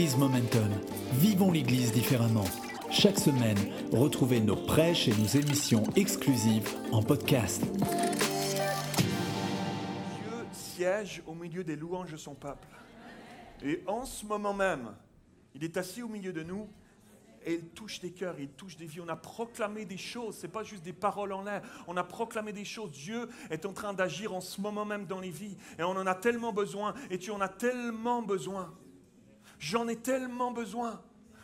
Église Momentum. Vivons l'Église différemment. Chaque semaine, retrouvez nos prêches et nos émissions exclusives en podcast. Dieu siège au milieu des louanges de son peuple. Et en ce moment même, il est assis au milieu de nous. Et il touche des cœurs, il touche des vies. On a proclamé des choses, ce n'est pas juste des paroles en l'air. On a proclamé des choses. Dieu est en train d'agir en ce moment même dans les vies. Et on en a tellement besoin. Et tu en as tellement besoin. J'en ai tellement besoin.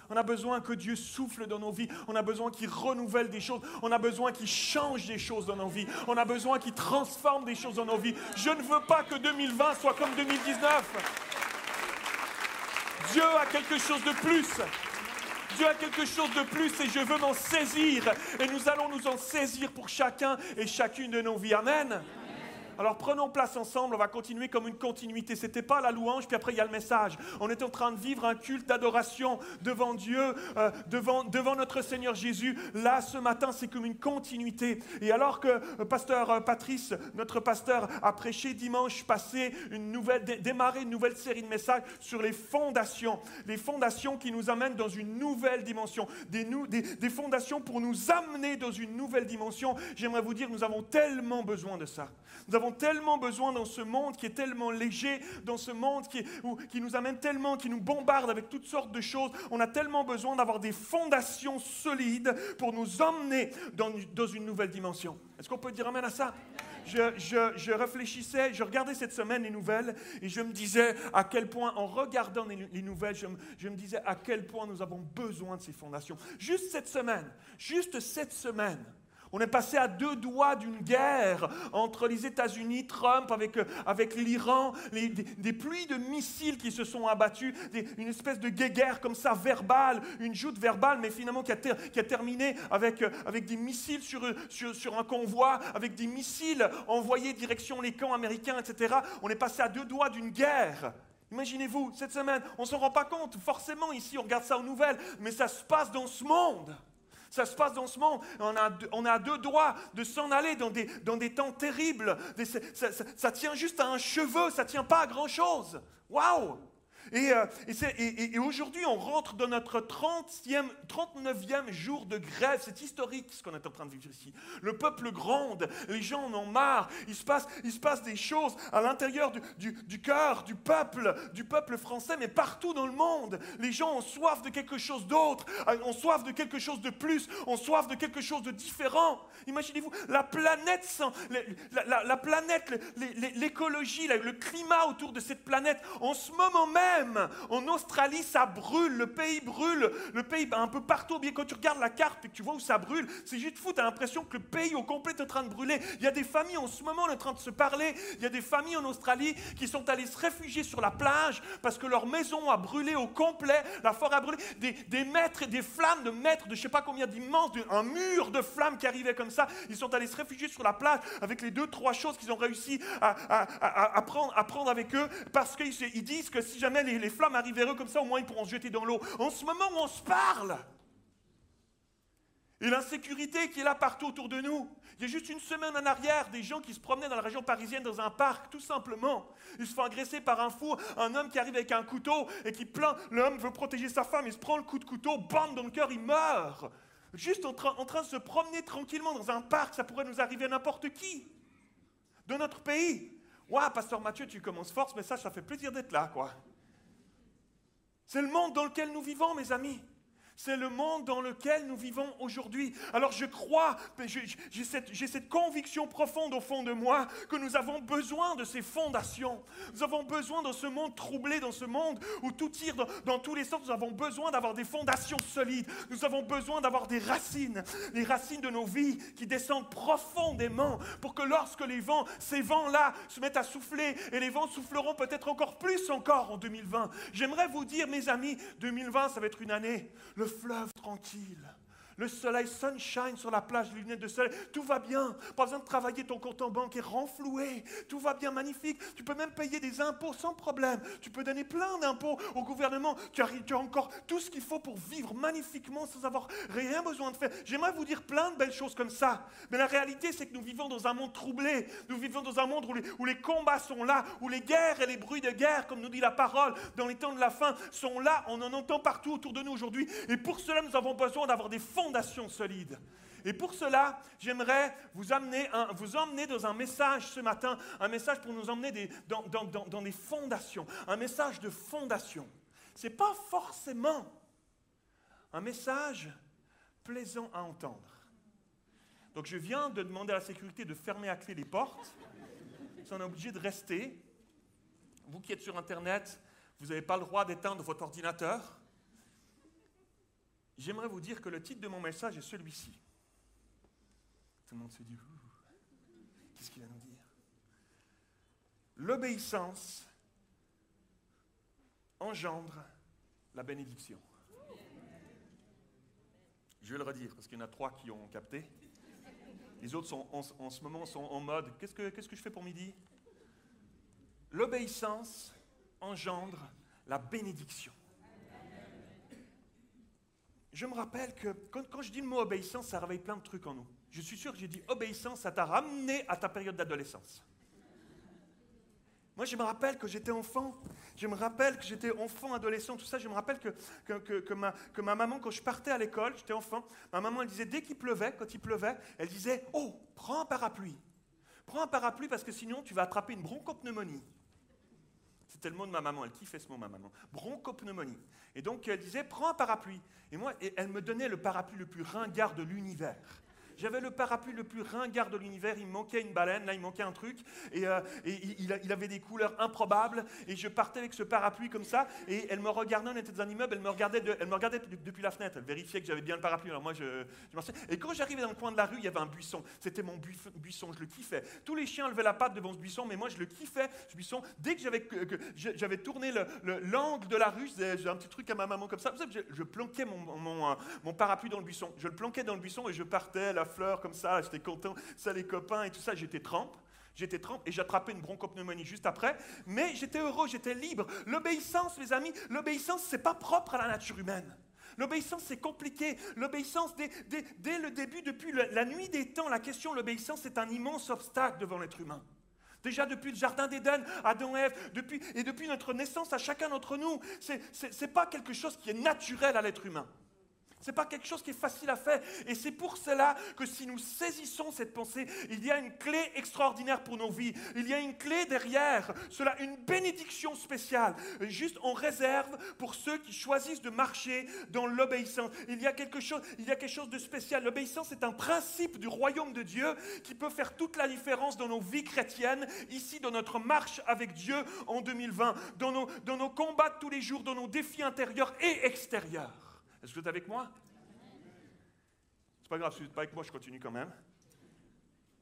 On a besoin que Dieu souffle dans nos vies. On a besoin qu'il renouvelle des choses. On a besoin qu'il change des choses dans nos vies. On a besoin qu'il transforme des choses dans nos vies. Je ne veux pas que 2020 soit comme 2019. Dieu a quelque chose de plus. Dieu a quelque chose de plus et je veux m'en saisir. Et nous allons nous en saisir pour chacun et chacune de nos vies. Amen. Amen. Alors prenons place ensemble, on va continuer comme une continuité. C'était pas la louange, puis après il y a le message. On est en train de vivre un culte d'adoration devant Dieu, devant notre Seigneur Jésus. Là, ce matin, c'est comme une continuité. Et alors que Pasteur Patrice, notre pasteur, a prêché dimanche passé, démarré une nouvelle série de messages sur les fondations qui nous amènent dans une nouvelle dimension, des fondations pour nous amener dans une nouvelle dimension. J'aimerais vous dire, nous avons tellement besoin de ça. Nous avons tellement besoin dans ce monde qui est tellement léger, dans ce monde qui nous amène tellement, qui nous bombarde avec toutes sortes de choses. On a tellement besoin d'avoir des fondations solides pour nous emmener dans une nouvelle dimension. Est-ce qu'on peut dire amen à ça ? Je réfléchissais, je regardais cette semaine les nouvelles et je me disais à quel point, en regardant les nouvelles, je me disais à quel point nous avons besoin de ces fondations. Juste cette semaine, on est passé à 2 doigts d'une guerre entre les États-Unis, Trump, avec l'Iran, des pluies de missiles qui se sont abattus, une espèce de guéguerre comme ça, verbale, une joute verbale, mais finalement qui a terminé avec des missiles sur un convoi, avec des missiles envoyés direction les camps américains, etc. On est passé à 2 doigts d'une guerre. Imaginez-vous, cette semaine, on ne s'en rend pas compte. Forcément, ici, on regarde ça aux nouvelles, mais ça se passe dans ce monde. Ça se passe dans ce monde. On a 2 doigts de s'en aller dans des temps terribles. Ça tient juste à un cheveu, ça ne tient pas à grand-chose. Waouh! Et aujourd'hui, on rentre dans notre 39e jour de grève. C'est historique ce qu'on est en train de vivre ici. Le peuple gronde, les gens en ont marre. Il se passe des choses à l'intérieur du cœur, du peuple français, mais partout dans le monde. Les gens ont soif de quelque chose d'autre, ont soif de quelque chose de plus, ont soif de quelque chose de différent. Imaginez-vous, la planète, l'écologie, le climat autour de cette planète, en ce moment même, en Australie, ça brûle, le pays un peu partout. Bien, quand tu regardes la carte et que tu vois où ça brûle, c'est juste fou, tu as l'impression que le pays au complet est en train de brûler. Il y a des familles en ce moment, on est en train de se parler, il y a des familles en Australie qui sont allées se réfugier sur la plage parce que leur maison a brûlé au complet, la forêt a brûlé, des mètres et des flammes de mètres, de je ne sais pas combien d'immenses, un mur de flammes qui arrivait comme ça. Ils sont allés se réfugier sur la plage avec les 2-3 choses qu'ils ont réussi à prendre avec eux parce qu'ils disent que si jamais les flammes arrivent vers eux comme ça, au moins ils pourront se jeter dans l'eau. En ce moment où on se parle, et l'insécurité qui est là partout autour de nous. Il y a juste une semaine en arrière, des gens qui se promenaient dans la région parisienne, dans un parc, tout simplement. Ils se font agresser par un fou, un homme qui arrive avec un couteau et qui plaint. L'homme veut protéger sa femme, il se prend le coup de couteau, bam, dans le cœur, il meurt. Juste en train de se promener tranquillement dans un parc, ça pourrait nous arriver à n'importe qui, de notre pays. Ouah, Pasteur Mathieu, tu commences force, mais ça fait plaisir d'être là, quoi. C'est le monde dans lequel nous vivons, mes amis. C'est le monde dans lequel nous vivons aujourd'hui. Alors je crois, j'ai cette conviction profonde au fond de moi que nous avons besoin de ces fondations. Nous avons besoin dans ce monde troublé, dans ce monde où tout tire dans tous les sens. Nous avons besoin d'avoir des fondations solides. Nous avons besoin d'avoir des racines. Les racines de nos vies qui descendent profondément pour que lorsque les vents, ces vents-là se mettent à souffler et les vents souffleront peut-être encore plus en 2020. J'aimerais vous dire, mes amis, 2020, ça va être une année. Le fleuve tranquille, Le soleil, sunshine sur la plage, lunettes de soleil, tout va bien. Pas besoin de travailler, ton compte en banque est renfloué. Tout va bien, magnifique. Tu peux même payer des impôts sans problème. Tu peux donner plein d'impôts au gouvernement. Tu as encore tout ce qu'il faut pour vivre magnifiquement sans avoir rien besoin de faire. J'aimerais vous dire plein de belles choses comme ça. Mais la réalité, c'est que nous vivons dans un monde troublé. Nous vivons dans un monde où les combats sont là, où les guerres et les bruits de guerre, comme nous dit la parole, dans les temps de la fin, sont là. On en entend partout autour de nous aujourd'hui. Et pour cela, nous avons besoin d'avoir des fondations solides. Et pour cela, j'aimerais vous emmener dans un message ce matin, un message pour nous emmener dans des fondations, un message de fondation. Ce n'est pas forcément un message plaisant à entendre. Donc je viens de demander à la sécurité de fermer à clé les portes. On est obligé de rester. Vous qui êtes sur Internet, vous n'avez pas le droit d'éteindre votre ordinateur. J'aimerais vous dire que le titre de mon message est celui-ci. Tout le monde se dit, qu'est-ce qu'il va nous dire? L'obéissance engendre la bénédiction. Je vais le redire, parce qu'il y en a trois qui ont capté. Les autres sont, en ce moment sont en mode, qu'est-ce que je fais pour midi? L'obéissance engendre la bénédiction. Je me rappelle que quand je dis le mot obéissance, ça réveille plein de trucs en nous. Je suis sûr que j'ai dit obéissance, ça t'a ramené à ta période d'adolescence. Moi, je me rappelle que j'étais enfant, adolescent, tout ça. Je me rappelle que ma maman, quand je partais à l'école, j'étais enfant, ma maman, elle disait, dès qu'il pleuvait, quand il pleuvait, elle disait, oh, prends un parapluie. Prends un parapluie parce que sinon, tu vas attraper une bronchopneumonie. C'était le mot de ma maman, elle kiffait ce mot, ma maman. Bronchopneumonie. Et donc, elle disait, prends un parapluie. Et moi, elle me donnait le parapluie le plus ringard de l'univers. J'avais le parapluie le plus ringard de l'univers, il me manquait une baleine, là il manquait un truc, et il avait des couleurs improbables, et je partais avec ce parapluie comme ça, et elle me regardait, on était dans un immeuble, elle me regardait depuis la fenêtre, elle vérifiait que j'avais bien le parapluie, alors moi je m'en souviens. Et quand j'arrivais dans le coin de la rue, il y avait un buisson, c'était mon buisson, je le kiffais. Tous les chiens levaient la patte devant ce buisson, mais moi je le kiffais, ce buisson. Dès que j'avais tourné l'angle de la rue, j'ai un petit truc à ma maman comme ça, je planquais mon parapluie dans le buisson, je le planquais dans le buisson et je partais là, fleur comme ça, j'étais content, ça les copains et tout ça, j'étais trempe et j'attrapais une bronchopneumonie juste après, mais j'étais heureux, j'étais libre. L'obéissance, les amis, l'obéissance, c'est pas propre à la nature humaine. L'obéissance, c'est compliqué. L'obéissance, dès le début, depuis la nuit des temps, la question de l'obéissance, c'est un immense obstacle devant l'être humain. Déjà depuis le jardin d'Éden, Adam et Ève, depuis notre naissance à chacun d'entre nous, c'est pas quelque chose qui est naturel à l'être humain. Ce n'est pas quelque chose qui est facile à faire. Et c'est pour cela que si nous saisissons cette pensée, il y a une clé extraordinaire pour nos vies. Il y a une clé derrière cela, une bénédiction spéciale, juste en réserve pour ceux qui choisissent de marcher dans l'obéissance. Il y a quelque chose de spécial. L'obéissance est un principe du royaume de Dieu qui peut faire toute la différence dans nos vies chrétiennes, ici dans notre marche avec Dieu en 2020, dans nos combats de tous les jours, dans nos défis intérieurs et extérieurs. Est-ce que vous êtes avec moi? C'est pas grave, si vous n'êtes pas avec moi, je continue quand même.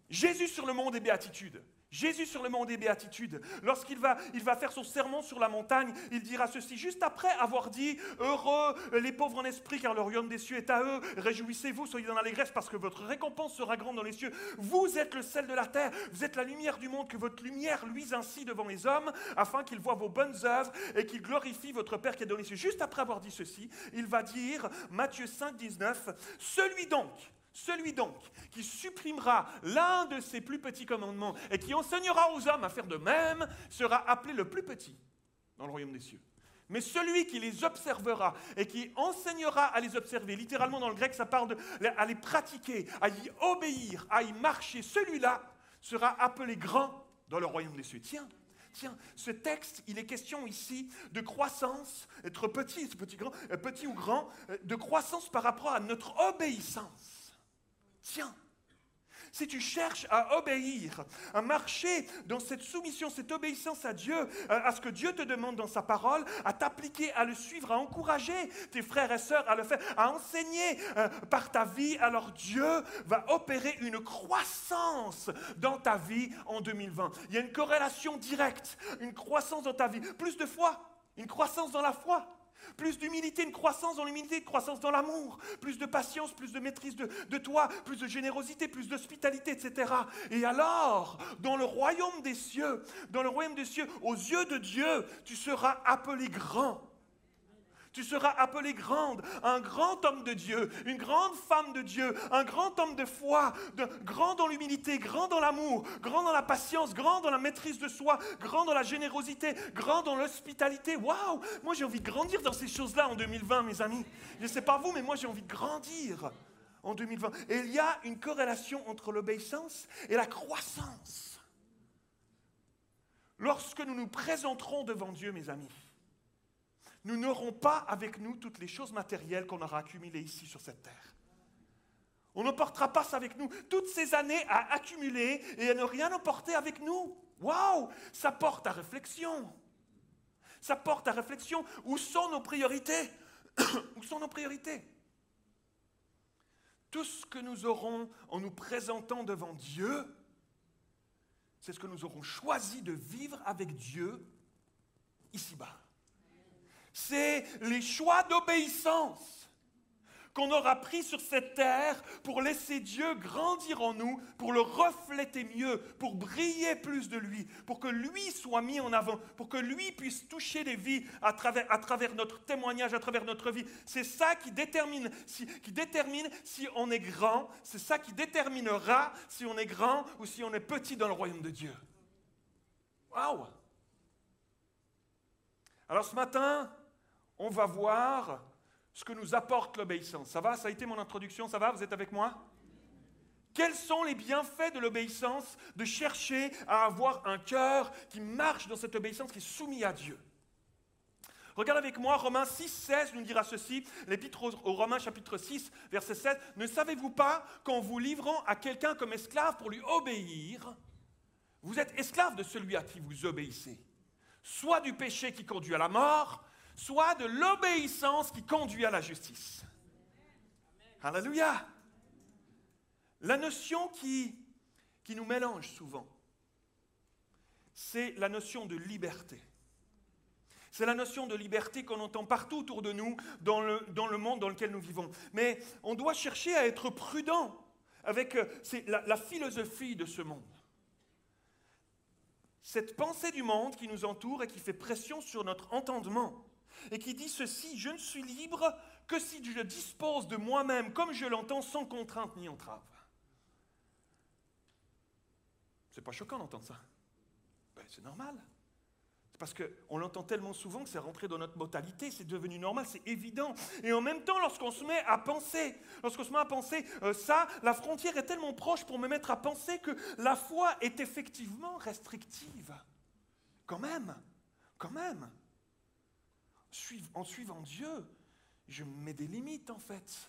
Jésus sur le mont des Béatitudes. Jésus sur le mont des Béatitudes, lorsqu'il va faire son sermon sur la montagne, il dira ceci, juste après avoir dit « Heureux les pauvres en esprit, car le royaume des cieux est à eux. Réjouissez-vous, soyez dans l'allégresse, parce que votre récompense sera grande dans les cieux. Vous êtes le sel de la terre, vous êtes la lumière du monde, que votre lumière luise ainsi devant les hommes, afin qu'ils voient vos bonnes œuvres et qu'ils glorifient votre Père qui est dans les cieux. » Juste après avoir dit ceci, il va dire, Matthieu 5, 19, « Celui donc qui supprimera l'un de ses plus petits commandements et qui enseignera aux hommes à faire de même sera appelé le plus petit dans le royaume des cieux. Mais celui qui les observera et qui enseignera à les observer, littéralement dans le grec ça parle à les pratiquer, à y obéir, à y marcher, celui-là sera appelé grand dans le royaume des cieux. Tiens, ce texte, il est question ici de croissance, être petit ou grand, de croissance par rapport à notre obéissance. Tiens, si tu cherches à obéir, à marcher dans cette soumission, cette obéissance à Dieu, à ce que Dieu te demande dans sa parole, à t'appliquer, à le suivre, à encourager tes frères et sœurs à le faire, à enseigner par ta vie, alors Dieu va opérer une croissance dans ta vie en 2020. Il y a une corrélation directe, une croissance dans ta vie, plus de foi, une croissance dans la foi. Plus d'humilité, une croissance dans l'humilité, une croissance dans l'amour. Plus de patience, plus de maîtrise de toi, plus de générosité, plus d'hospitalité, etc. Et alors, dans le royaume des cieux, aux yeux de Dieu, tu seras appelé grand. Tu seras appelé grande, un grand homme de Dieu, une grande femme de Dieu, un grand homme de foi, grand dans l'humilité, grand dans l'amour, grand dans la patience, grand dans la maîtrise de soi, grand dans la générosité, grand dans l'hospitalité. Waouh! Moi, j'ai envie de grandir dans ces choses-là en 2020, mes amis. Je ne sais pas vous, mais moi, j'ai envie de grandir en 2020. Et il y a une corrélation entre l'obéissance et la croissance. Lorsque nous nous présenterons devant Dieu, mes amis, nous n'aurons pas avec nous toutes les choses matérielles qu'on aura accumulées ici sur cette terre. On n'emportera pas ça avec nous. Toutes ces années à accumuler et à ne rien emporter avec nous. Waouh! Ça porte à réflexion. Ça porte à réflexion. Où sont nos priorités? Où sont nos priorités? Tout ce que nous aurons en nous présentant devant Dieu, c'est ce que nous aurons choisi de vivre avec Dieu ici-bas. C'est les choix d'obéissance qu'on aura pris sur cette terre pour laisser Dieu grandir en nous, pour le refléter mieux, pour briller plus de lui, pour que lui soit mis en avant, pour que lui puisse toucher les vies à travers notre témoignage, à travers notre vie. C'est ça qui détermine si on est grand, c'est ça qui déterminera si on est grand ou si on est petit dans le royaume de Dieu. Waouh! Alors ce matin, on va voir ce que nous apporte l'obéissance. Ça va? Ça a été mon introduction, ça va? Vous êtes avec moi? Quels sont les bienfaits de l'obéissance, de chercher à avoir un cœur qui marche dans cette obéissance, qui est soumis à Dieu? Regarde avec moi, Romains 6, 16 nous dira ceci, l'épître aux Romains chapitre 6, verset 16. « Ne savez-vous pas qu'en vous livrant à quelqu'un comme esclave pour lui obéir, vous êtes esclave de celui à qui vous obéissez ? Soit du péché qui conduit à la mort, soit de l'obéissance qui conduit à la justice. » Alléluia. La notion qui nous mélange souvent, c'est la notion de liberté. C'est la notion de liberté qu'on entend partout autour de nous, dans le monde dans lequel nous vivons. Mais on doit chercher à être prudent avec la philosophie de ce monde. Cette pensée du monde qui nous entoure et qui fait pression sur notre entendement et qui dit ceci: je ne suis libre que si je dispose de moi-même comme je l'entends, sans contrainte ni entrave. C'est pas choquant d'entendre ça. Ben, c'est normal. C'est parce qu'on l'entend tellement souvent que c'est rentré dans notre mentalité, c'est devenu normal, c'est évident. Et en même temps, lorsqu'on se met à penser ça, la frontière est tellement proche pour me mettre à penser que la foi est effectivement restrictive. Quand même. En suivant Dieu, je mets des limites en fait.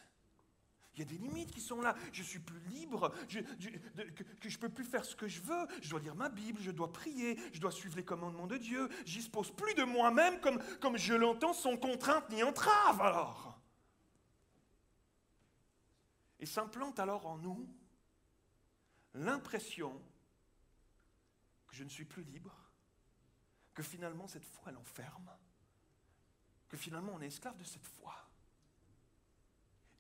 Il y a des limites qui sont là. Je ne suis plus libre, je ne peux plus faire ce que je veux. Je dois lire ma Bible, je dois prier, je dois suivre les commandements de Dieu. Je ne dispose plus de moi-même comme je l'entends, sans contrainte ni entrave alors. Et s'implante alors en nous l'impression que je ne suis plus libre, que finalement cette foi elle enferme, que finalement on est esclave de cette foi.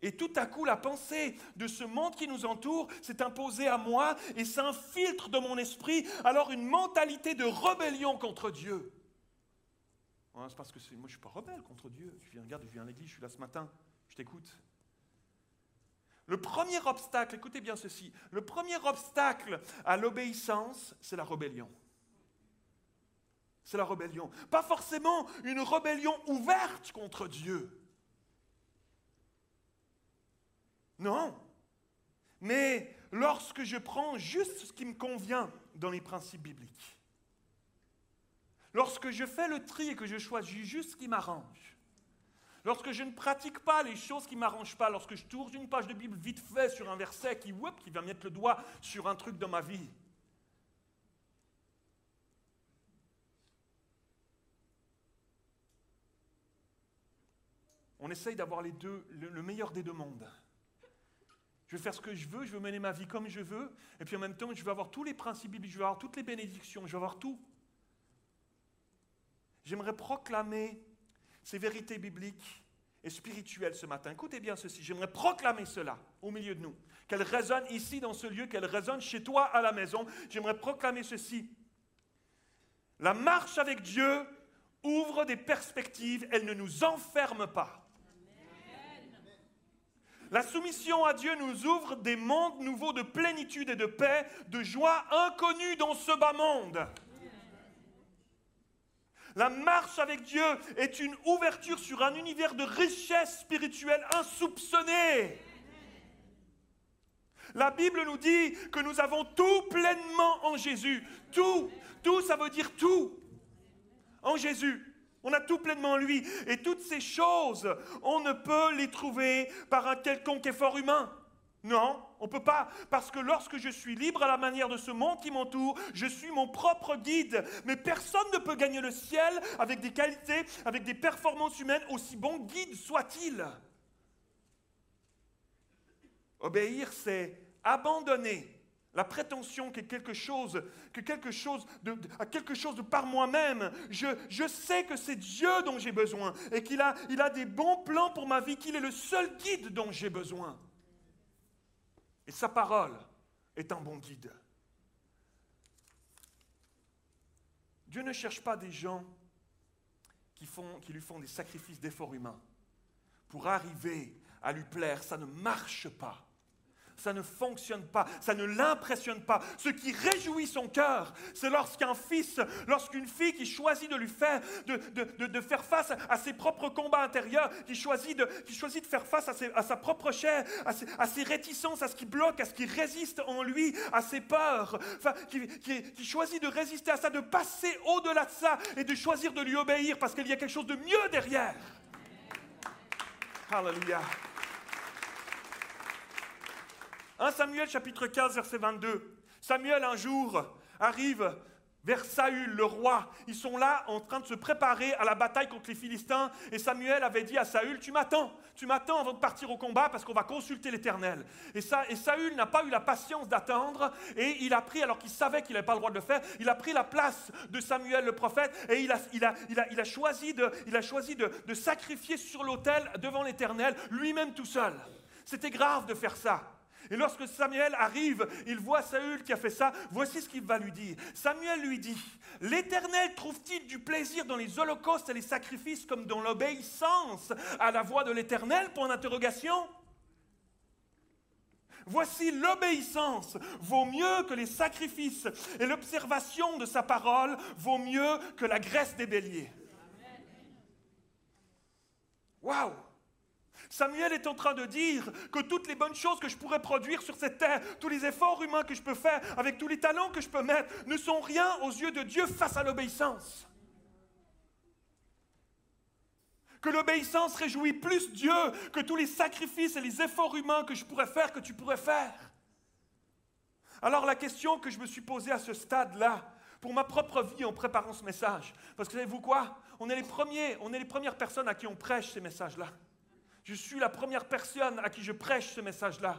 Et tout à coup, la pensée de ce monde qui nous entoure s'est imposée à moi et s'infiltre dans mon esprit, alors une mentalité de rébellion contre Dieu. Ouais, c'est parce que moi, je ne suis pas rebelle contre Dieu. Je viens à l'église, je suis là ce matin, je t'écoute. Le premier obstacle, écoutez bien ceci, le premier obstacle à l'obéissance, c'est la rébellion. C'est la rébellion. Pas forcément une rébellion ouverte contre Dieu. Non, mais lorsque je prends juste ce qui me convient dans les principes bibliques, lorsque je fais le tri et que je choisis juste ce qui m'arrange, lorsque je ne pratique pas les choses qui ne m'arrangent pas, lorsque je tourne une page de Bible vite fait sur un verset qui va mettre le doigt sur un truc dans ma vie, on essaye d'avoir le meilleur des deux mondes. Je vais faire ce que je veux mener ma vie comme je veux, et puis en même temps, je vais avoir tous les principes bibliques, je vais avoir toutes les bénédictions, je vais avoir tout. J'aimerais proclamer ces vérités bibliques et spirituelles ce matin. Écoutez bien ceci, j'aimerais proclamer cela au milieu de nous, qu'elle résonne ici dans ce lieu, qu'elle résonne chez toi à la maison. J'aimerais proclamer ceci. La marche avec Dieu ouvre des perspectives, elle ne nous enferme pas. Amen. La soumission à Dieu nous ouvre des mondes nouveaux de plénitude et de paix, de joie inconnue dans ce bas monde. La marche avec Dieu est une ouverture sur un univers de richesse spirituelle insoupçonnée. La Bible nous dit que nous avons tout pleinement en Jésus. Tout, ça veut dire tout. En Jésus, on a tout pleinement en lui. Et toutes ces choses, on ne peut les trouver par un quelconque effort humain. Non, on ne peut pas, parce que lorsque je suis libre à la manière de ce monde qui m'entoure, je suis mon propre guide. Mais personne ne peut gagner le ciel avec des qualités, avec des performances humaines, aussi bon guide soit-il. Obéir, c'est abandonner la prétention à quelque chose de par moi-même. Je sais que c'est Dieu dont j'ai besoin et qu'il a des bons plans pour ma vie, qu'il est le seul guide dont j'ai besoin. Et sa parole est un bon guide. Dieu ne cherche pas des gens qui lui font des sacrifices d'efforts humains pour arriver à lui plaire. Ça ne marche pas. Ça ne fonctionne pas. Ça ne l'impressionne pas. Ce qui réjouit son cœur, c'est lorsqu'une fille qui choisit de lui faire, de faire face à ses propres combats intérieurs, qui choisit de faire face à sa propre chair, à ses réticences, à ce qui bloque, à ce qui résiste en lui, à ses peurs, enfin, qui choisit de résister à ça, de passer au-delà de ça et de choisir de lui obéir parce qu'il y a quelque chose de mieux derrière. Alléluia. 1 Samuel chapitre 15 verset 22. Samuel un jour arrive vers Saül le roi. Ils sont là en train de se préparer à la bataille contre les Philistins et Samuel avait dit à Saül: tu m'attends avant de partir au combat parce qu'on va consulter l'Éternel. Et Saül n'a pas eu la patience d'attendre et il a pris, alors qu'il savait qu'il n'avait pas le droit de le faire, il a pris la place de Samuel le prophète et il a choisi de sacrifier sur l'autel devant l'Éternel lui-même tout seul. C'était grave de faire ça. Et lorsque Samuel arrive, il voit Saül qui a fait ça. Voici ce qu'il va lui dire. Samuel lui dit: « L'Éternel trouve-t-il du plaisir dans les holocaustes et les sacrifices comme dans l'obéissance à la voix de l'Éternel ?» Voici, l'obéissance vaut mieux que les sacrifices et l'observation de sa parole vaut mieux que la graisse des béliers. Waouh! Samuel est en train de dire que toutes les bonnes choses que je pourrais produire sur cette terre, tous les efforts humains que je peux faire, avec tous les talents que je peux mettre, ne sont rien aux yeux de Dieu face à l'obéissance. Que l'obéissance réjouit plus Dieu que tous les sacrifices et les efforts humains que je pourrais faire, que tu pourrais faire. Alors la question que je me suis posée à ce stade-là, pour ma propre vie en préparant ce message, parce que savez-vous quoi? On est les premières personnes à qui on prêche ces messages-là. Je suis la première personne à qui je prêche ce message-là.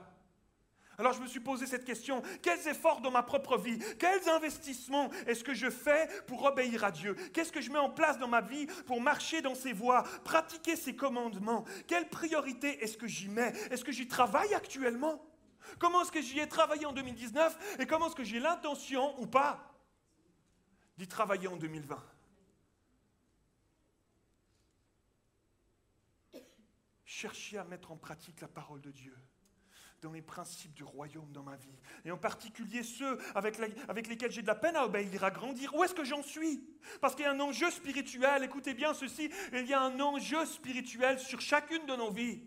Alors je me suis posé cette question: quels efforts dans ma propre vie, quels investissements est-ce que je fais pour obéir à Dieu? Qu'est-ce que je mets en place dans ma vie pour marcher dans ses voies, pratiquer ses commandements? Quelle priorité est-ce que j'y mets? Est-ce que j'y travaille actuellement? Comment est-ce que j'y ai travaillé en 2019 et comment est-ce que j'ai l'intention ou pas d'y travailler en 2020? Chercher à mettre en pratique la parole de Dieu dans les principes du royaume dans ma vie, et en particulier ceux avec lesquels j'ai de la peine à obéir, à grandir. Où est-ce que j'en suis? Parce qu'il y a un enjeu spirituel, écoutez bien ceci, il y a un enjeu spirituel sur chacune de nos vies.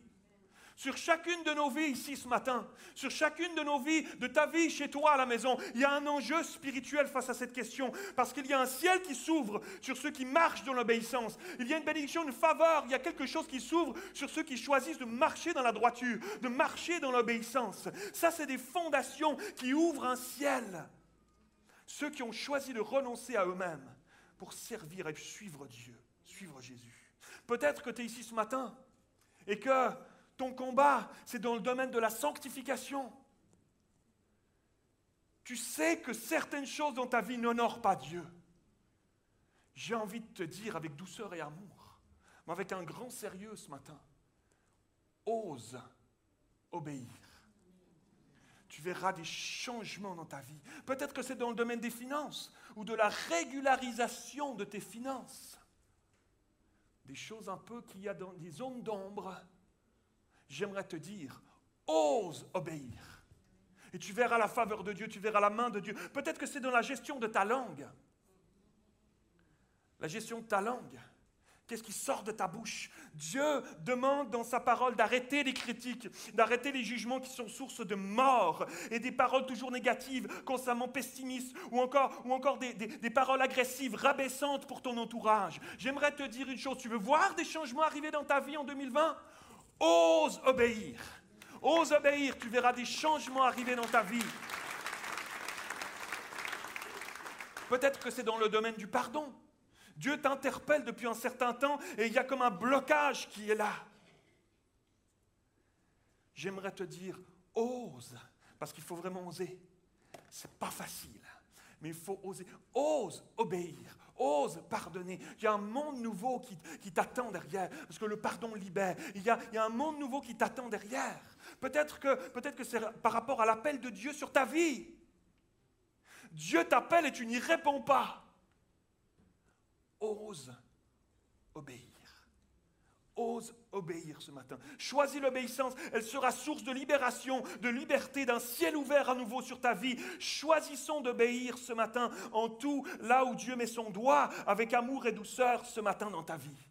Sur chacune de nos vies ici ce matin, sur chacune de nos vies, de ta vie chez toi à la maison, il y a un enjeu spirituel face à cette question, parce qu'il y a un ciel qui s'ouvre sur ceux qui marchent dans l'obéissance. Il y a une bénédiction, une faveur, il y a quelque chose qui s'ouvre sur ceux qui choisissent de marcher dans la droiture, de marcher dans l'obéissance. Ça, c'est des fondations qui ouvrent un ciel. Ceux qui ont choisi de renoncer à eux-mêmes pour servir et suivre Dieu, suivre Jésus. Peut-être que tu es ici ce matin et que ton combat, c'est dans le domaine de la sanctification. Tu sais que certaines choses dans ta vie n'honorent pas Dieu. J'ai envie de te dire avec douceur et amour, mais avec un grand sérieux ce matin. Ose obéir. Tu verras des changements dans ta vie. Peut-être que c'est dans le domaine des finances ou de la régularisation de tes finances. Des choses un peu qu'il y a dans des zones d'ombre. J'aimerais te dire, ose obéir. Et tu verras la faveur de Dieu, tu verras la main de Dieu. Peut-être que c'est dans la gestion de ta langue. La gestion de ta langue. Qu'est-ce qui sort de ta bouche? Dieu demande dans sa parole d'arrêter les critiques, d'arrêter les jugements qui sont source de mort et des paroles toujours négatives, constamment pessimistes ou encore des paroles agressives, rabaissantes pour ton entourage. J'aimerais te dire une chose, tu veux voir des changements arriver dans ta vie en 2020? Ose obéir. Ose obéir, tu verras des changements arriver dans ta vie. Peut-être que c'est dans le domaine du pardon. Dieu t'interpelle depuis un certain temps et il y a comme un blocage qui est là. J'aimerais te dire, ose, parce qu'il faut vraiment oser. C'est pas facile, mais il faut oser. Ose obéir, ose pardonner. Il y a un monde nouveau qui t'attend derrière, parce que le pardon libère. Il y a un monde nouveau qui t'attend derrière. Peut-être que c'est par rapport à l'appel de Dieu sur ta vie. Dieu t'appelle et tu n'y réponds pas. Ose obéir. Ose obéir ce matin. Choisis l'obéissance, elle sera source de libération, de liberté, d'un ciel ouvert à nouveau sur ta vie. Choisissons d'obéir ce matin en tout, là où Dieu met son doigt, avec amour et douceur ce matin dans ta vie.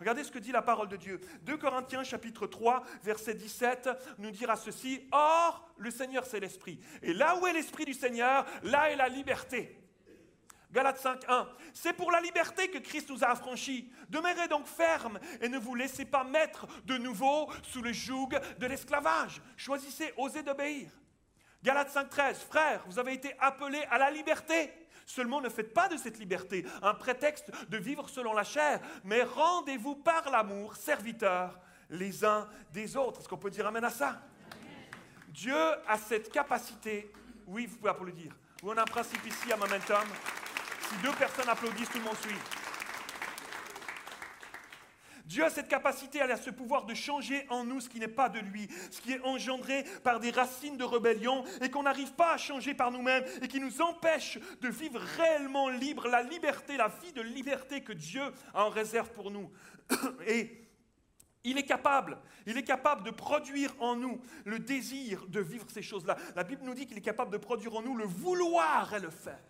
Regardez ce que dit la parole de Dieu. 2 Corinthiens chapitre 3, verset 17, nous dira ceci. « Or, le Seigneur c'est l'Esprit. Et là où est l'Esprit du Seigneur, là est la liberté. » Galates 5.1, « C'est pour la liberté que Christ nous a affranchis. Demeurez donc fermes et ne vous laissez pas mettre de nouveau sous le joug de l'esclavage. Choisissez, osez d'obéir. » Galates 5.13, « Frères, vous avez été appelés à la liberté. Seulement ne faites pas de cette liberté un prétexte de vivre selon la chair, mais rendez-vous par l'amour, serviteurs, les uns des autres. » Est-ce qu'on peut dire amen à ça? Amen. Dieu a cette capacité, oui, vous pouvez applaudir. On a un principe ici à Momentum. Si 2 personnes applaudissent, tout le monde suit. Dieu a cette capacité, elle a ce pouvoir de changer en nous ce qui n'est pas de lui, ce qui est engendré par des racines de rébellion et qu'on n'arrive pas à changer par nous-mêmes et qui nous empêche de vivre réellement libre, la liberté, la vie de liberté que Dieu a en réserve pour nous. Et il est capable de produire en nous le désir de vivre ces choses-là. La Bible nous dit qu'il est capable de produire en nous le vouloir et le faire.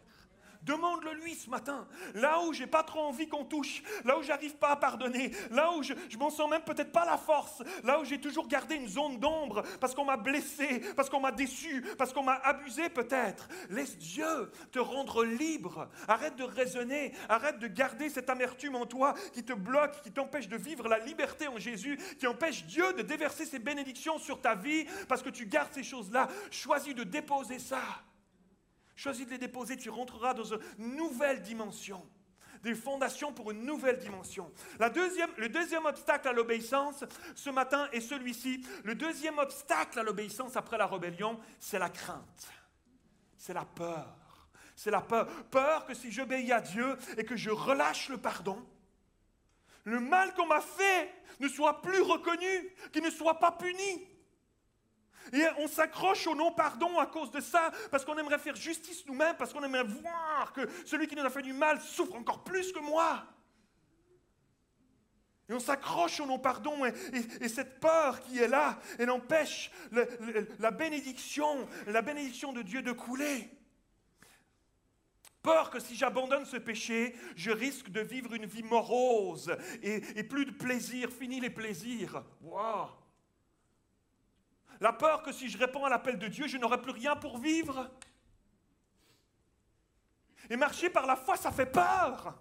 Demande-le lui ce matin, là où j'ai pas trop envie qu'on touche, là où j'arrive pas à pardonner, là où je m'en sens même peut-être pas la force, là où j'ai toujours gardé une zone d'ombre parce qu'on m'a blessé, parce qu'on m'a déçu, parce qu'on m'a abusé peut-être. Laisse Dieu te rendre libre, arrête de raisonner, arrête de garder cette amertume en toi qui te bloque, qui t'empêche de vivre la liberté en Jésus, qui empêche Dieu de déverser ses bénédictions sur ta vie parce que tu gardes ces choses-là. Choisis de déposer ça. Choisis de les déposer, tu rentreras dans une nouvelle dimension, des fondations pour une nouvelle dimension. Le deuxième obstacle à l'obéissance ce matin est celui-ci. Le deuxième obstacle à l'obéissance après la rébellion, c'est la crainte, c'est la peur. C'est la peur. Peur que si j'obéis à Dieu et que je relâche le pardon, le mal qu'on m'a fait ne soit plus reconnu, qu'il ne soit pas puni. Et on s'accroche au non-pardon à cause de ça, parce qu'on aimerait faire justice nous-mêmes, parce qu'on aimerait voir que celui qui nous a fait du mal souffre encore plus que moi. Et on s'accroche au non-pardon, et cette peur qui est là, elle empêche la bénédiction de Dieu de couler. Peur que si j'abandonne ce péché, je risque de vivre une vie morose, et plus de plaisir, fini les plaisirs. Waouh! La peur que si je réponds à l'appel de Dieu, je n'aurai plus rien pour vivre. Et marcher par la foi, ça fait peur.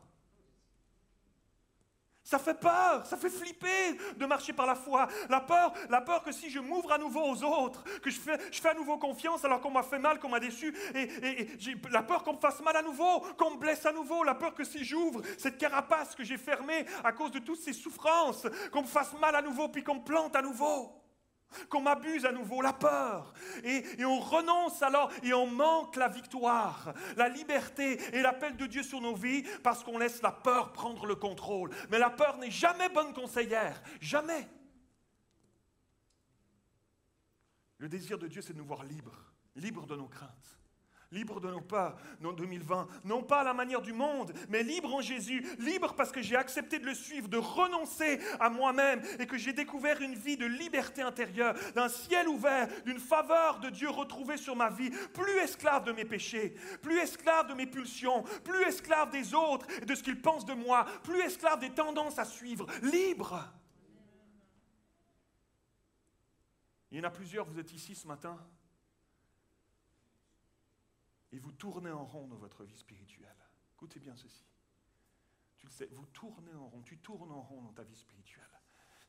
Ça fait peur, ça fait flipper de marcher par la foi. La peur que si je m'ouvre à nouveau aux autres, que je fais à nouveau confiance alors qu'on m'a fait mal, qu'on m'a déçu, et j'ai la peur qu'on me fasse mal à nouveau, qu'on me blesse à nouveau, la peur que si j'ouvre cette carapace que j'ai fermée à cause de toutes ces souffrances, qu'on me fasse mal à nouveau puis qu'on me plante à nouveau. qu'on m'abuse à nouveau, la peur. Et on renonce alors et on manque la victoire, la liberté et l'appel de Dieu sur nos vies parce qu'on laisse la peur prendre le contrôle. Mais la peur n'est jamais bonne conseillère, jamais. Le désir de Dieu, c'est de nous voir libres, libres de nos craintes, libres de nos peurs, en 2020, non pas à la manière du monde, mais libres en Jésus, libres parce que j'ai accepté de le suivre, de renoncer à moi-même et que j'ai découvert une vie de liberté intérieure, d'un ciel ouvert, d'une faveur de Dieu retrouvée sur ma vie, plus esclave de mes péchés, plus esclave de mes pulsions, plus esclave des autres et de ce qu'ils pensent de moi, plus esclave des tendances à suivre, libre. Il y en a plusieurs, vous êtes ici ce matin et vous tournez en rond dans votre vie spirituelle. Écoutez bien ceci. Tu le sais, vous tournez en rond, tu tournes en rond dans ta vie spirituelle.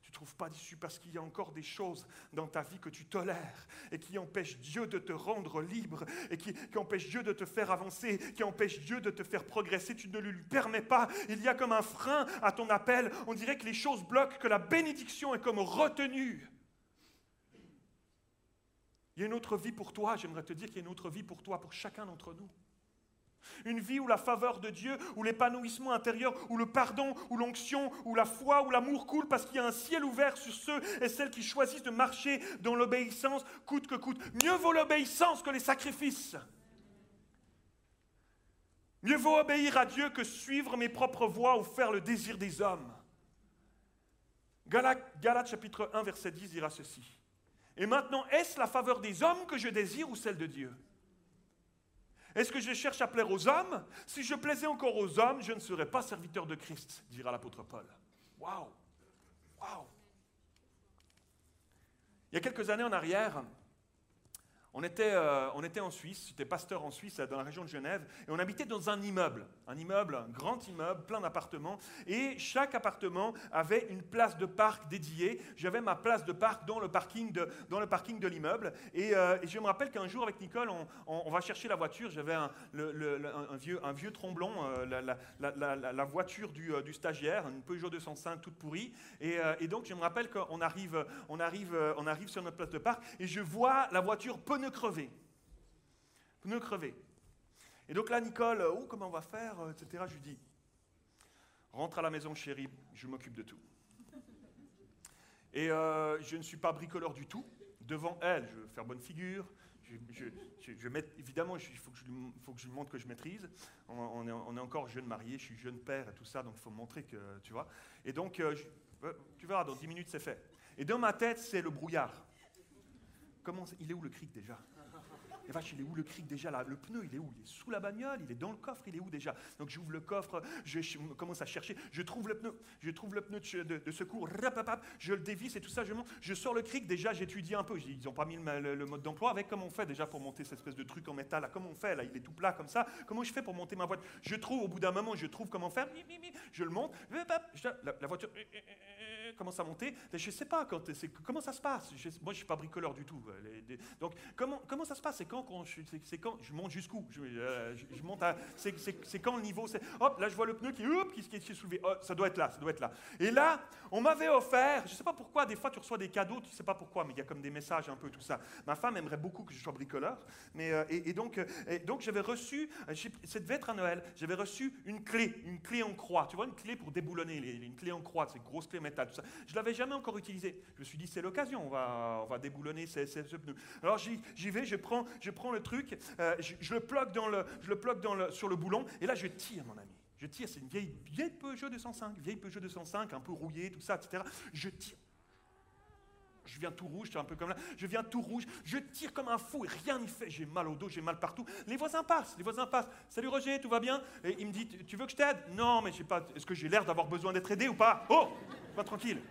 Tu ne trouves pas d'issue parce qu'il y a encore des choses dans ta vie que tu tolères et qui empêchent Dieu de te rendre libre et qui empêchent Dieu de te faire avancer, qui empêchent Dieu de te faire progresser. Tu ne le lui permets pas. Il y a comme un frein à ton appel. On dirait que les choses bloquent, que la bénédiction est comme retenue. Il y a une autre vie pour toi, j'aimerais te dire qu'il y a une autre vie pour toi, pour chacun d'entre nous. Une vie où la faveur de Dieu, où l'épanouissement intérieur, où le pardon, où l'onction, où la foi, où l'amour coule, parce qu'il y a un ciel ouvert sur ceux et celles qui choisissent de marcher dans l'obéissance, coûte que coûte. Mieux vaut l'obéissance que les sacrifices. Mieux vaut obéir à Dieu que suivre mes propres voies ou faire le désir des hommes. Galates chapitre 1, verset 10 dira ceci. Et maintenant, est-ce la faveur des hommes que je désire ou celle de Dieu? Est-ce que je cherche à plaire aux hommes? Si je plaisais encore aux hommes, je ne serais pas serviteur de Christ, dira l'apôtre Paul. Waouh! Waouh! Il y a quelques années en arrière, on était en Suisse, j'étais pasteur en Suisse, dans la région de Genève, et on habitait dans un immeuble, un grand immeuble, plein d'appartements, et chaque appartement avait une place de parc dédiée. J'avais ma place de parc dans le parking de l'immeuble, et je me rappelle qu'un jour avec Nicole, on va chercher la voiture, j'avais un vieux tromblon, la voiture du stagiaire, une Peugeot 205 toute pourrie, et donc je me rappelle qu'on arrive sur notre place de parc, et je vois la voiture pneu crevé. Et donc là, Nicole, comment on va faire, etc. Je lui dis, rentre à la maison, chérie, je m'occupe de tout. Et je ne suis pas bricoleur du tout. Devant elle, je veux faire bonne figure. Évidemment, il faut que je lui montre que je maîtrise. On est encore jeune marié, je suis jeune père et tout ça, donc il faut montrer que, tu vois. Et donc, tu verras, dans 10 minutes, c'est fait. Et dans ma tête, c'est le brouillard. Il est où le cric déjà? Les vaches, il est où le cric déjà là? Le pneu, il est où? Il est sous la bagnole, il est dans le coffre, il est où déjà? Donc j'ouvre le coffre, je commence à chercher, je trouve le pneu de secours, je le dévisse et tout ça, je sors le cric, déjà j'étudie un peu. Je dis, ils n'ont pas mis le mode d'emploi avec, comment on fait déjà pour monter cette espèce de truc en métal là? Comment on fait là? Il est tout plat comme ça. Comment je fais pour monter ma voiture? Au bout d'un moment, je trouve comment faire, je le monte, la voiture commence à monter. Je ne sais pas comment ça se passe. Moi, je ne suis pas bricoleur du tout. Donc, comment ça se passe? C'est quand je monte jusqu'où? Je monte à... C'est quand le niveau? Hop, là, je vois le pneu qui est soulevé. Oh, ça doit être là. Et là, on m'avait offert... Je ne sais pas pourquoi, des fois, tu reçois des cadeaux, tu ne sais pas pourquoi, mais il y a comme des messages un peu, tout ça. Ma femme aimerait beaucoup que je sois bricoleur. Et donc j'avais reçu... Ça devait être à Noël. J'avais reçu une clé en croix. Tu vois, une clé pour déboulonner. Une clé en croix, c'est une grosse clé métal, tout ça. Je ne l'avais jamais encore utilisée. Je me suis dit, c'est l'occasion, on va déboulonner ce pneu. Alors j'y vais, je prends le truc, je le plug sur le boulon, et là je tire, mon ami. Je tire, c'est une vieille Peugeot 205, un peu rouillée, tout ça, etc. Je tire. Je viens tout rouge, je tire comme un fou et rien n'y fait. J'ai mal au dos, j'ai mal partout. Les voisins passent. Salut Roger, tout va bien? Et il me dit, tu veux que je t'aide? Non, mais j'ai pas. Est-ce que j'ai l'air d'avoir besoin d'être aidé ou pas? Oh, pas tranquille.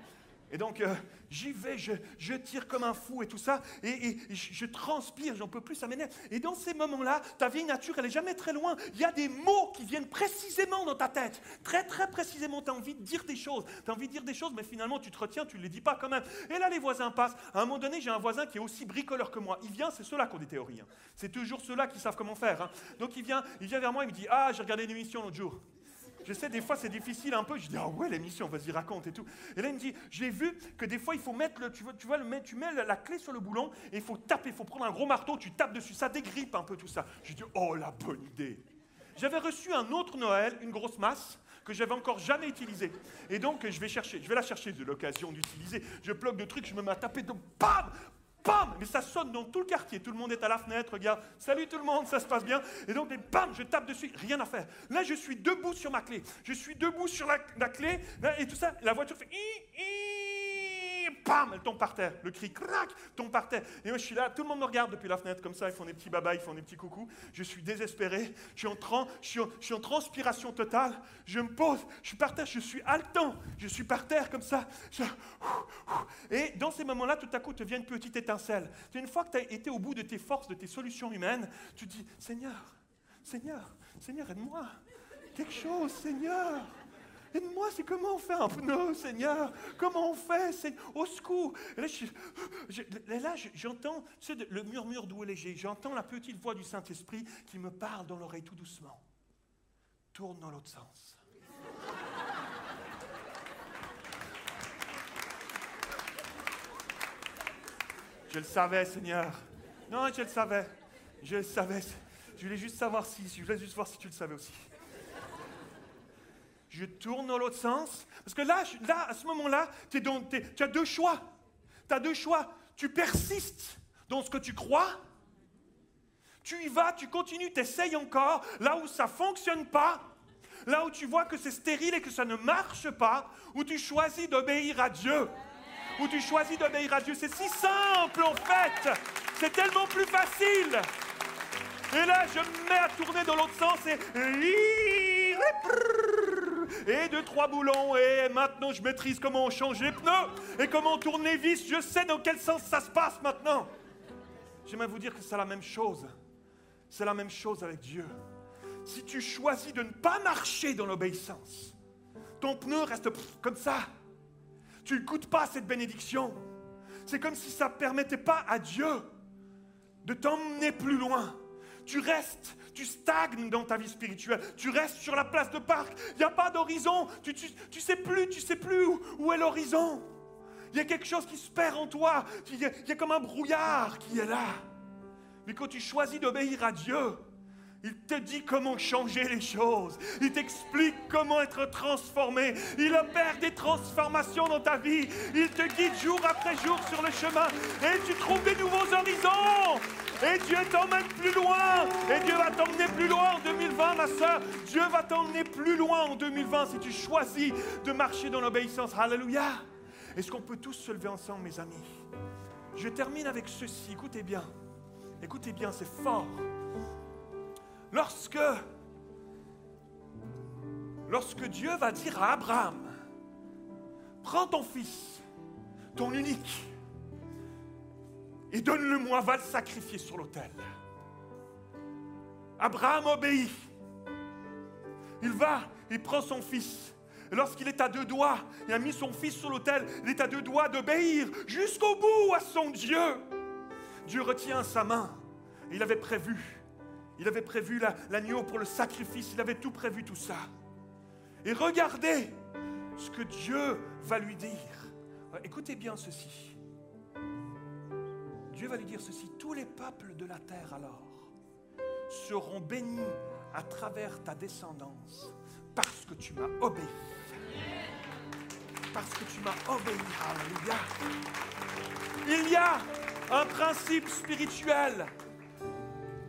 Et donc j'y vais, je tire comme un fou et tout ça, et je transpire, j'en peux plus, ça m'énerve. Et dans ces moments-là, ta vieille nature, elle n'est jamais très loin. Il y a des mots qui viennent précisément dans ta tête, très très précisément, tu as envie de dire des choses, mais finalement tu te retiens, tu ne les dis pas quand même. Et là les voisins passent. À un moment donné, j'ai un voisin qui est aussi bricoleur que moi. Il vient, c'est ceux-là qui ont des théories. Hein. C'est toujours ceux-là qui savent comment faire. Hein. Donc il vient vers moi, il me dit, ah, j'ai regardé une émission l'autre jour. Je sais, des fois, c'est difficile un peu. Je dis, ah ouais, l'émission, vas-y, raconte et tout. Et là, il me dit, j'ai vu que des fois, il faut mettre, tu mets la clé sur le boulon et il faut taper, il faut prendre un gros marteau, tu tapes dessus, ça dégrippe un peu tout ça. J'ai dit, oh, la bonne idée. J'avais reçu un autre Noël, une grosse masse, que j'avais encore jamais utilisée. Et donc, je vais la chercher de l'occasion d'utiliser. Je bloque le truc, je me mets à taper, donc, bam! Bam! Mais ça sonne dans tout le quartier. Tout le monde est à la fenêtre, regarde. Salut tout le monde, ça se passe bien. Et donc, bam, je tape dessus, rien à faire. Là, je suis debout sur ma clé. Je suis debout sur la clé, là, et tout ça. La voiture fait... Bam, elle tombe par terre. Le cri, crac, tombe par terre. Et moi, je suis là, tout le monde me regarde depuis la fenêtre, comme ça, ils font des petits babas, ils font des petits coucous. Je suis désespéré, je suis en transpiration totale. Je me pose, je suis par terre, je suis haletant, je suis par terre, comme ça. Et dans ces moments-là, tout à coup, te vient une petite étincelle. Une fois que tu as été au bout de tes forces, de tes solutions humaines, tu te dis, Seigneur, Seigneur, Seigneur, aide-moi. Quelque chose, Seigneur. Aide-moi, c'est comment on fait un pneu, Seigneur? Comment on fait, Seigneur? Au secours! Et là, j'entends, tu sais, le murmure doux et léger. J'entends la petite voix du Saint-Esprit qui me parle dans l'oreille tout doucement. Tourne dans l'autre sens. Je le savais, Seigneur. Non, je le savais. Je le savais. Je voulais juste voir si tu le savais aussi. Je tourne dans l'autre sens. Parce que là à ce moment-là, tu as deux choix. Tu as deux choix. Tu persistes dans ce que tu crois. Tu y vas, tu continues, tu essayes encore. Là où ça ne fonctionne pas, là où tu vois que c'est stérile et que ça ne marche pas, où tu choisis d'obéir à Dieu. Où tu choisis d'obéir à Dieu. C'est si simple en fait. C'est tellement plus facile. Et là, je me mets à tourner dans l'autre sens et deux, trois boulons, et maintenant je maîtrise comment on change les pneus, et comment on tourne les vis, je sais dans quel sens ça se passe maintenant. J'aimerais vous dire que c'est la même chose. C'est la même chose avec Dieu. Si tu choisis de ne pas marcher dans l'obéissance, ton pneu reste comme ça. Tu ne goûtes pas cette bénédiction. C'est comme si ça ne permettait pas à Dieu de t'emmener plus loin. Tu restes, tu stagnes dans ta vie spirituelle, tu restes sur la place de parc, il n'y a pas d'horizon, tu sais plus où est l'horizon. Il y a quelque chose qui se perd en toi, il y a comme un brouillard qui est là. Mais quand tu choisis d'obéir à Dieu, il te dit comment changer les choses. Il t'explique comment être transformé. Il opère des transformations dans ta vie. Il te guide jour après jour sur le chemin. Et tu trouves des nouveaux horizons. Et Dieu t'emmène plus loin. Et Dieu va t'emmener plus loin en 2020, ma soeur. Dieu va t'emmener plus loin en 2020 si tu choisis de marcher dans l'obéissance. Alléluia. Est-ce qu'on peut tous se lever ensemble, mes amis? Je termine avec ceci. Écoutez bien. Écoutez bien, c'est fort. Lorsque Dieu va dire à Abraham, prends ton fils, ton unique, et donne-le-moi, va le sacrifier sur l'autel. Abraham obéit. Il va, il prend son fils. Et lorsqu'il est à deux doigts, il a mis son fils sur l'autel, il est à deux doigts d'obéir jusqu'au bout à son Dieu. Dieu retient sa main. Et il avait prévu. Il avait prévu l'agneau pour le sacrifice, il avait tout prévu, tout ça. Et regardez ce que Dieu va lui dire. Écoutez bien ceci. Dieu va lui dire ceci. Tous les peuples de la terre alors seront bénis à travers ta descendance parce que tu m'as obéi. Parce que tu m'as obéi. Alléluia. Il y a un principe spirituel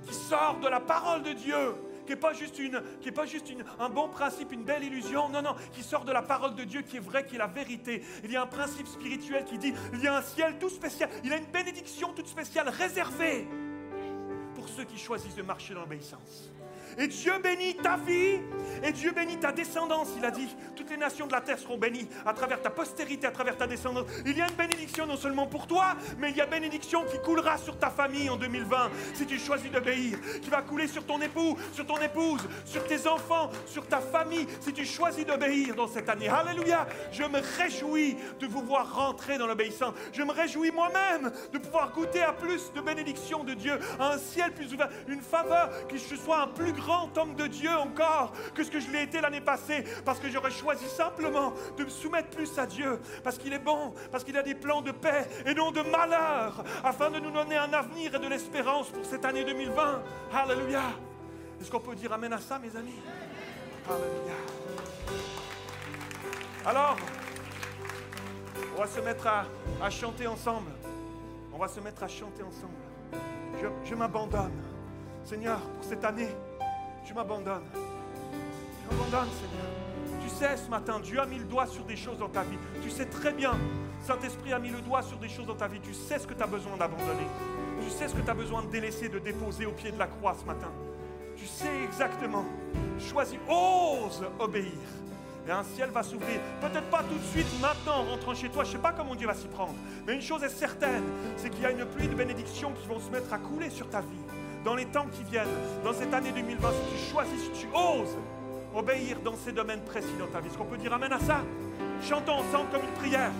qui sort de la parole de Dieu, qui n'est pas juste, un bon principe, une belle illusion, non, non, qui sort de la parole de Dieu, qui est vrai, qui est la vérité. Il y a un principe spirituel qui dit, il y a un ciel tout spécial, il y a une bénédiction toute spéciale réservée pour ceux qui choisissent de marcher dans l'obéissance. Et Dieu bénit ta vie, et Dieu bénit ta descendance, il a dit. Toutes les nations de la terre seront bénies à travers ta postérité, à travers ta descendance. Il y a une bénédiction non seulement pour toi, mais il y a une bénédiction qui coulera sur ta famille en 2020, si tu choisis d'obéir, qui va couler sur ton époux, sur ton épouse, sur tes enfants, sur ta famille, si tu choisis d'obéir dans cette année. Alléluia! Je me réjouis de vous voir rentrer dans l'obéissance. Je me réjouis moi-même de pouvoir goûter à plus de bénédictions de Dieu, à un ciel plus ouvert, une faveur, que ce soit un plus grand grand homme de Dieu encore que ce que je l'ai été l'année passée, parce que j'aurais choisi simplement de me soumettre plus à Dieu, parce qu'il est bon, parce qu'il a des plans de paix et non de malheur, afin de nous donner un avenir et de l'espérance pour cette année 2020. Alléluia. Est-ce qu'on peut dire amen à ça, mes amis? Alléluia. Alors, on va se mettre à chanter ensemble. On va se mettre à chanter ensemble. Je m'abandonne, Seigneur, pour cette année. Je m'abandonne. Je m'abandonne, Seigneur. Tu sais, ce matin, Dieu a mis le doigt sur des choses dans ta vie. Tu sais très bien, Saint-Esprit a mis le doigt sur des choses dans ta vie. Tu sais ce que tu as besoin d'abandonner. Tu sais ce que tu as besoin de délaisser, de déposer au pied de la croix ce matin. Tu sais exactement. Choisis, ose obéir. Et un ciel va s'ouvrir. Peut-être pas tout de suite, maintenant, en rentrant chez toi. Je ne sais pas comment Dieu va s'y prendre. Mais une chose est certaine, c'est qu'il y a une pluie de bénédictions qui vont se mettre à couler sur ta vie. Dans les temps qui viennent, dans cette année 2020, si tu choisis, si tu oses obéir dans ces domaines précis dans ta vie. Est-ce qu'on peut dire amen à ça? Chantons ensemble comme une prière.